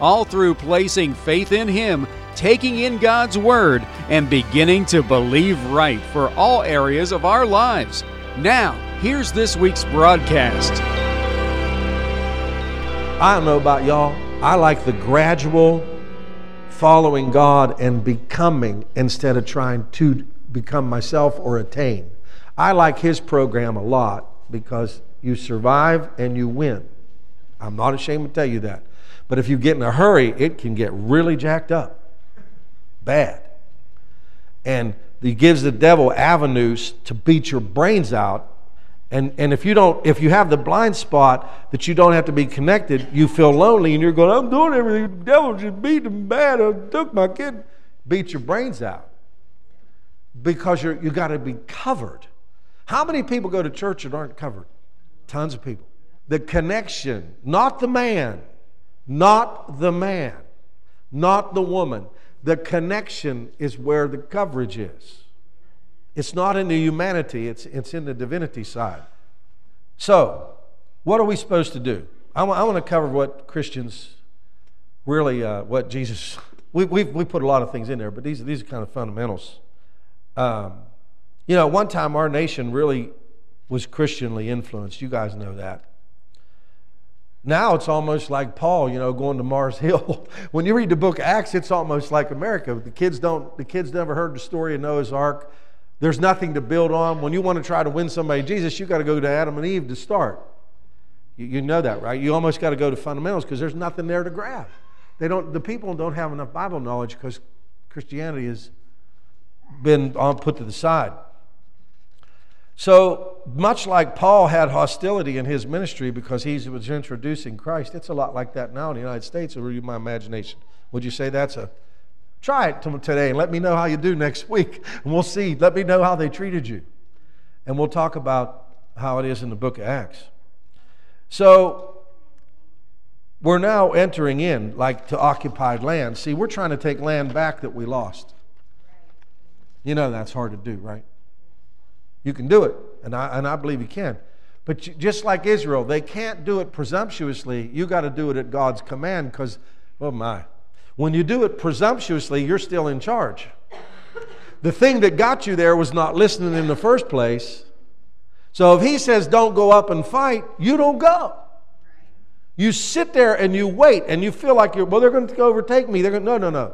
all through placing faith in Him, taking in God's Word, and beginning to believe right for all areas of our lives. Now, here's this week's broadcast. I don't know about y'all. I like the gradual following God and becoming instead of trying to become myself or attain. I like His program a lot because you survive and you win. I'm not ashamed to tell you that. But if you get in a hurry, it can get really jacked up. Bad. And He gives the devil avenues to beat your brains out. And if you have the blind spot that you don't have to be connected, you feel lonely and you're going, I'm doing everything. The devil just beat them bad. I took my kid. Beat your brains out. Because you got to be covered. How many people go to church that aren't covered? Tons of people. The connection, not the man. Not the man, not the woman. The connection is where the coverage is. It's not in the humanity, it's in the divinity side. So, what are we supposed to do? I want to cover what Christians really, what Jesus, we put a lot of things in there, but these are kind of fundamentals. You know, one time our nation really was Christianly influenced. You guys know that. Now it's almost like Paul, you know, going to Mars Hill. When you read the book of Acts, it's almost like America. The kids never heard the story of Noah's Ark. There's nothing to build on. When you want to try to win somebody Jesus, you got to go to Adam and Eve to start. You know that, right? You almost got to go to fundamentals because there's nothing there to grab. The people don't have enough Bible knowledge because Christianity has been put to the side. So much like Paul had hostility in his ministry because he was introducing Christ, it's a lot like that now in the United States, or my imagination. Would you say that's a... Try it today and let me know how you do next week. And we'll see. Let me know how they treated you. And we'll talk about how it is in the book of Acts. So we're now entering in like to occupied land. See, we're trying to take land back that we lost. You know that's hard to do, right? You can do it, and I believe you can. But just like Israel, they can't do it presumptuously. You got to do it at God's command because, oh my, when you do it presumptuously, you're still in charge. The thing that got you there was not listening in the first place. So if He says don't go up and fight, you don't go. You sit there and you wait, and you feel like you're, well, they're going to overtake me. They're going, no.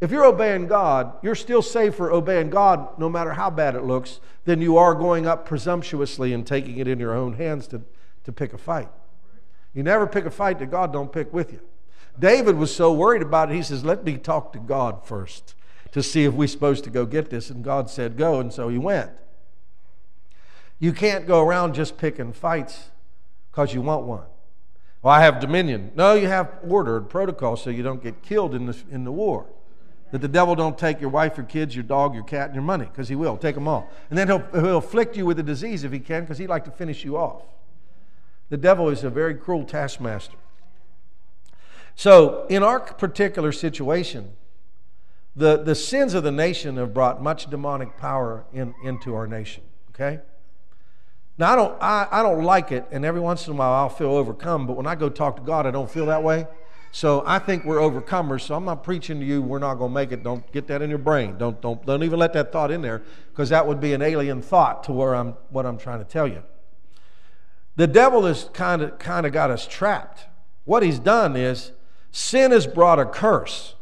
If you're obeying God, you're still safer obeying God no matter how bad it looks than you are going up presumptuously and taking it in your own hands to pick a fight. You never pick a fight that God don't pick with you. David was so worried about it, he says, let me talk to God first to see if we're supposed to go get this. And God said go, and so he went. You can't go around just picking fights because you want one. Well, I have dominion. No, you have order and protocol so you don't get killed in the war. That the devil don't take your wife, your kids, your dog, your cat, and your money, because he will. Take them all. And then he'll afflict you with a disease if he can, because he'd like to finish you off. The devil is a very cruel taskmaster. So in our particular situation, the sins of the nation have brought much demonic power into our nation. Okay? Now, I don't like it, and every once in a while I'll feel overcome, but when I go talk to God, I don't feel that way. So I think we're overcomers, so I'm not preaching to you we're not going to make it. Don't get that in your brain. Don't even let that thought in there, because that would be an alien thought to what I'm trying to tell you. The devil has kind of got us trapped. What he's done is sin has brought a curse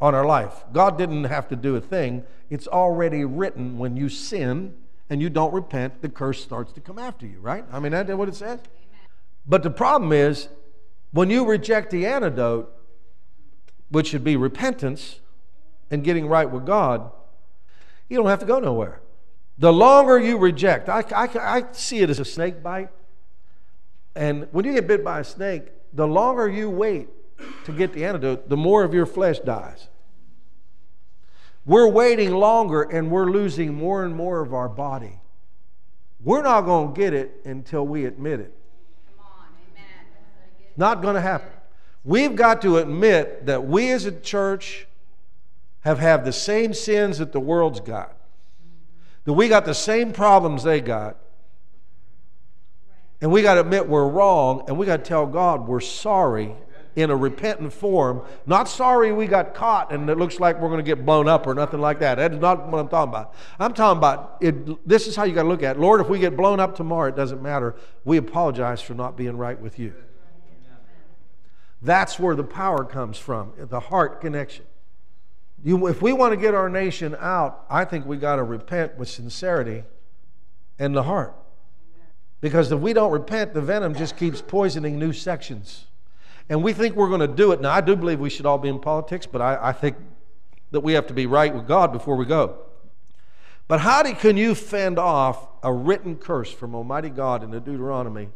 on our life. God didn't have to do a thing. It's already written. When you sin and you don't repent, the curse starts to come after you, right? I mean, isn't that what it says? But the problem is, when you reject the antidote, which should be repentance and getting right with God, you don't have to go nowhere. The longer you reject, I see it as a snake bite. And when you get bit by a snake, the longer you wait to get the antidote, the more of your flesh dies. We're waiting longer and we're losing more and more of our body. We're not going to get it until we admit it. Come on, amen. Not going to happen. We've got to admit that we as a church have had the same sins that the world's got. That we got the same problems they got. And we got to admit we're wrong, and we got to tell God we're sorry in a repentant form. Not sorry we got caught and it looks like we're going to get blown up or nothing like that. That is not what I'm talking about. I'm talking about it, this is how you got to look at it. Lord, if we get blown up tomorrow, it doesn't matter. We apologize for not being right with you. That's where the power comes from, the heart connection. If we want to get our nation out, I think we got to repent with sincerity and the heart. Because if we don't repent, the venom just keeps poisoning new sections. And we think we're going to do it. Now, I do believe we should all be in politics, but I think that we have to be right with God before we go. But can you fend off a written curse from Almighty God in the Deuteronomy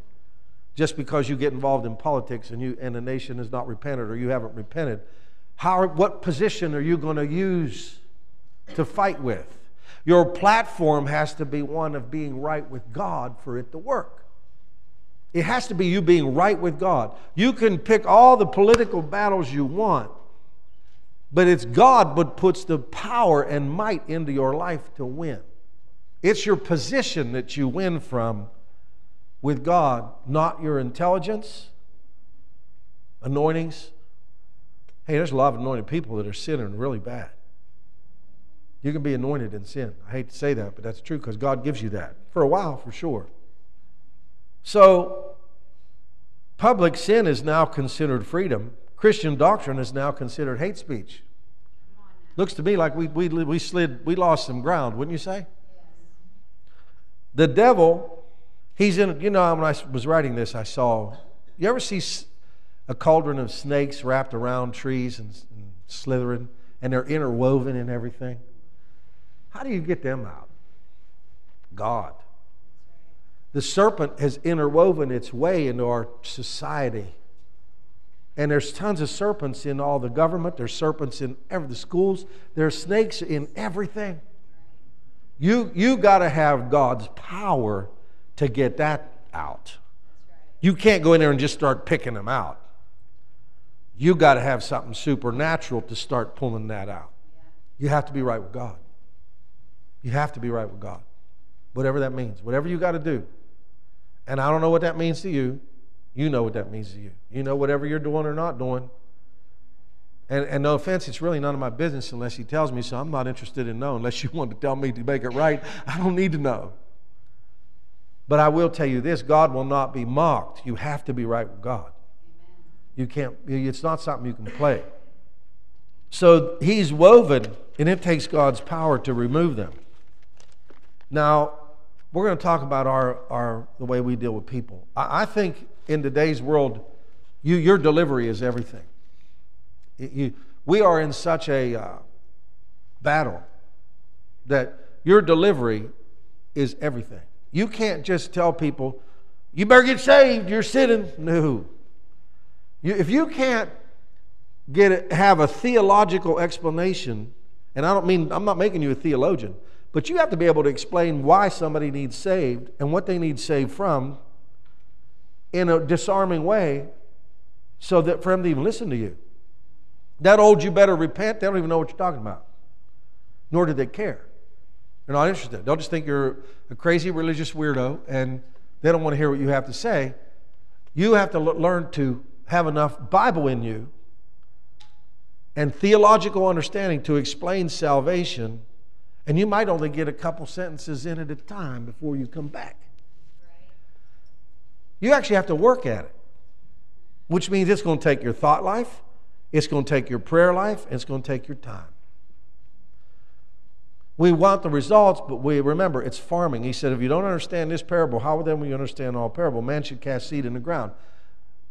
just because you get involved in politics and the nation has not repented, or you haven't repented? What position are you going to use to fight with? Your platform has to be one of being right with God for it to work. It has to be you being right with God. You can pick all the political battles you want, but it's God that puts the power and might into your life to win. It's your position that you win from with God, not your intelligence, anointings. Hey, there's a lot of anointed people that are sinning really bad. You can be anointed in sin. I hate to say that, but that's true, because God gives you that. For a while, for sure. So, public sin is now considered freedom. Christian doctrine is now considered hate speech. Looks to me like we lost some ground, wouldn't you say? The devil, he's in, you know, when I was writing this, I saw, you ever see a cauldron of snakes wrapped around trees and slithering, and they're interwoven in everything? How do you get them out? God. The serpent has interwoven its way into our society. And there's tons of serpents in all the government. There's serpents in the schools. There's snakes in everything. You got to have God's power to get that out. You can't go in there and just start picking them out. You got to have something supernatural to start pulling that out. You have to be right with God. You have to be right with God. Whatever that means. Whatever you got to do. And I don't know what that means to you. You know what that means to you. You know whatever you're doing or not doing. And no offense, it's really none of my business unless he tells me, so I'm not interested in knowing. Unless you want to tell me to make it right, I don't need to know. But I will tell you this, God will not be mocked. You have to be right with God. You can't, it's not something you can play. So he's woven, and it takes God's power to remove them. Now, we're going to talk about the way we deal with people. I think in today's world, your delivery is everything. We are in such a battle that your delivery is everything. You can't just tell people, you better get saved, you're sinning. No. If you can't have a theological explanation, and I don't mean, I'm not making you a theologian, but you have to be able to explain why somebody needs saved and what they need saved from in a disarming way so that for them to even listen to you. That old, you better repent, they don't even know what you're talking about. Nor do they care. They're not interested. They'll just think you're a crazy religious weirdo and they don't want to hear what you have to say. You have to learn to have enough Bible in you and theological understanding to explain salvation. And you might only get a couple sentences in at a time before you come back. Right. You actually have to work at it, which means it's going to take your thought life, it's going to take your prayer life, and it's going to take your time. We want the results, but we remember it's farming. He said, if you don't understand this parable, how then will you understand all parable? Man should cast seed in the ground.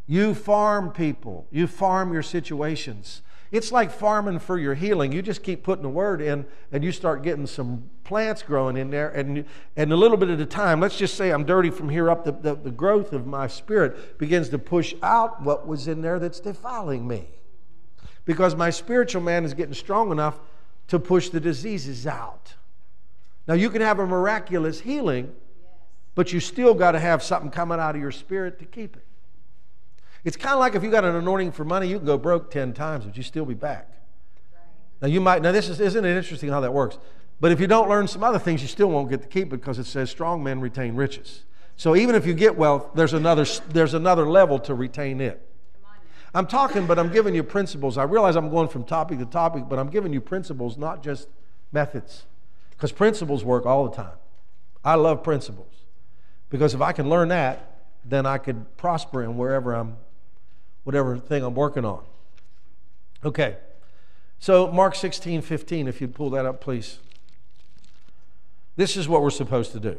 You farm people. You farm your situations. It's like farming for your healing. You just keep putting the word in, and you start getting some plants growing in there, and a little bit at a time. Let's just say I'm dirty from here up. The growth of my spirit begins to push out what was in there that's defiling me, because my spiritual man is getting strong enough to push the diseases out. Now, you can have a miraculous healing, but you still got to have something coming out of your spirit to keep it. It's kind of like if you got an anointing for money, you can go broke 10 times, but you still be back. Right. Now, you might, isn't it interesting how that works? But if you don't learn some other things, you still won't get to keep it, because it says strong men retain riches. So even if you get wealth, there's another level to retain it. I'm talking, but I'm giving you principles. I realize I'm going from topic to topic, but I'm giving you principles, not just methods, because principles work all the time. I love principles, because if I can learn that, then I could prosper in whatever thing I'm working on. Okay, so Mark 16:15, if you'd pull that up, please. This is what we're supposed to do.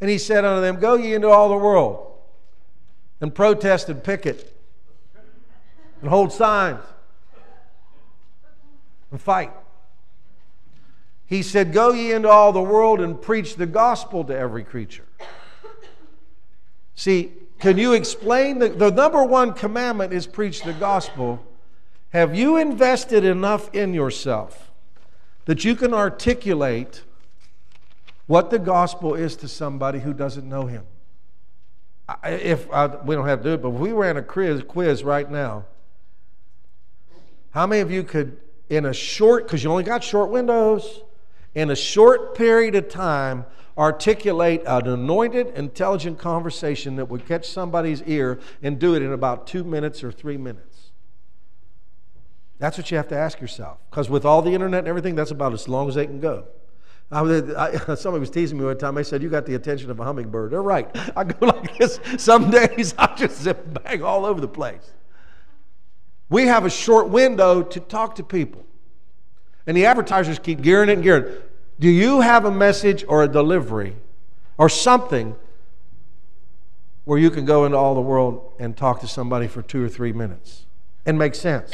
And he said unto them, Go ye into all the world, and protest and picket, and hold signs, and fight. He said, Go ye into all the world, and preach the gospel to every creature. See, can you explain? The number one commandment is preach the gospel. Have you invested enough in yourself that you can articulate what the gospel is to somebody who doesn't know him? We don't have to do it, but if we ran a quiz right now, how many of you could, because you only got short windows, in a short period of time, articulate an anointed, intelligent conversation that would catch somebody's ear, and do it in about 2 minutes or 3 minutes? That's what you have to ask yourself, because with all the internet and everything, that's about as long as they can go. Somebody was teasing me one time. They said, You got the attention of a hummingbird. They're right. I go like this. Some days I just zip bang all over the place. We have a short window to talk to people, and the advertisers keep gearing it and gearing it. Do you have a message or a delivery or something where you can go into all the world and talk to somebody for 2 or 3 minutes and make sense?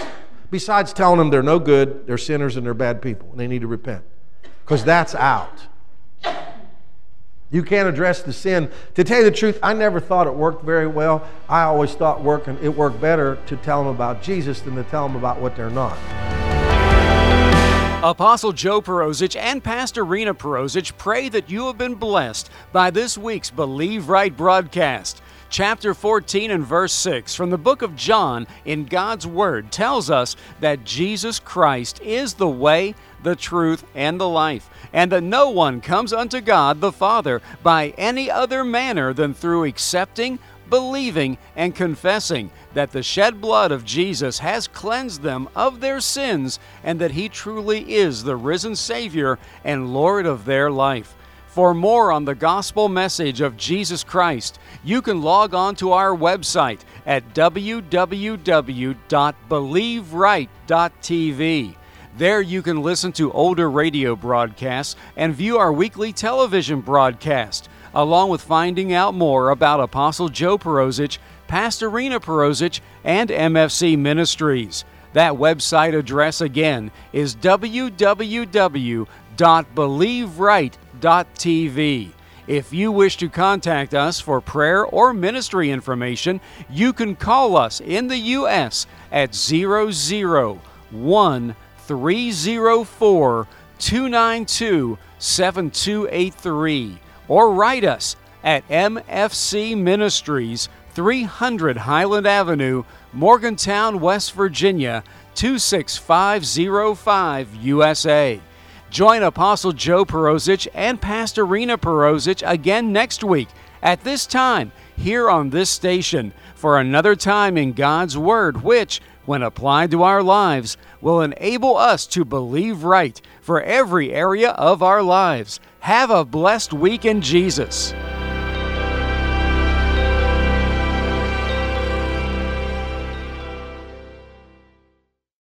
Besides telling them they're no good, they're sinners, and they're bad people, and they need to repent, because that's out. You can't address the sin. To tell you the truth, I never thought it worked very well. I always thought it worked better to tell them about Jesus than to tell them about what they're not. Apostle Joe Perosich and Pastor Rena Perosich pray that you have been blessed by this week's Believe Right broadcast. Chapter 14 and verse 6 from the book of John in God's Word tells us that Jesus Christ is the way, the truth, and the life, and that no one comes unto God the Father by any other manner than through accepting, believing, and confessing that the shed blood of Jesus has cleansed them of their sins, and that He truly is the risen Savior and Lord of their life. For more on the gospel message of Jesus Christ, you can log on to our website at www.believeright.tv. There you can listen to older radio broadcasts and view our weekly television broadcast, along with finding out more about Apostle Joe Perosich, Pastor Rena Perosich, and MFC Ministries. That website address again is www.believeright.tv. If you wish to contact us for prayer or ministry information, you can call us in the U.S. at 001-304-292-7283, or write us at MFC Ministries, 300 Highland Avenue, Morgantown, West Virginia, 26505, USA. Join Apostle Joe Perosich and Pastor Rena Perosich again next week at this time here on this station for another time in God's Word, which, when applied to our lives, will enable us to believe right for every area of our lives. Have a blessed week in Jesus.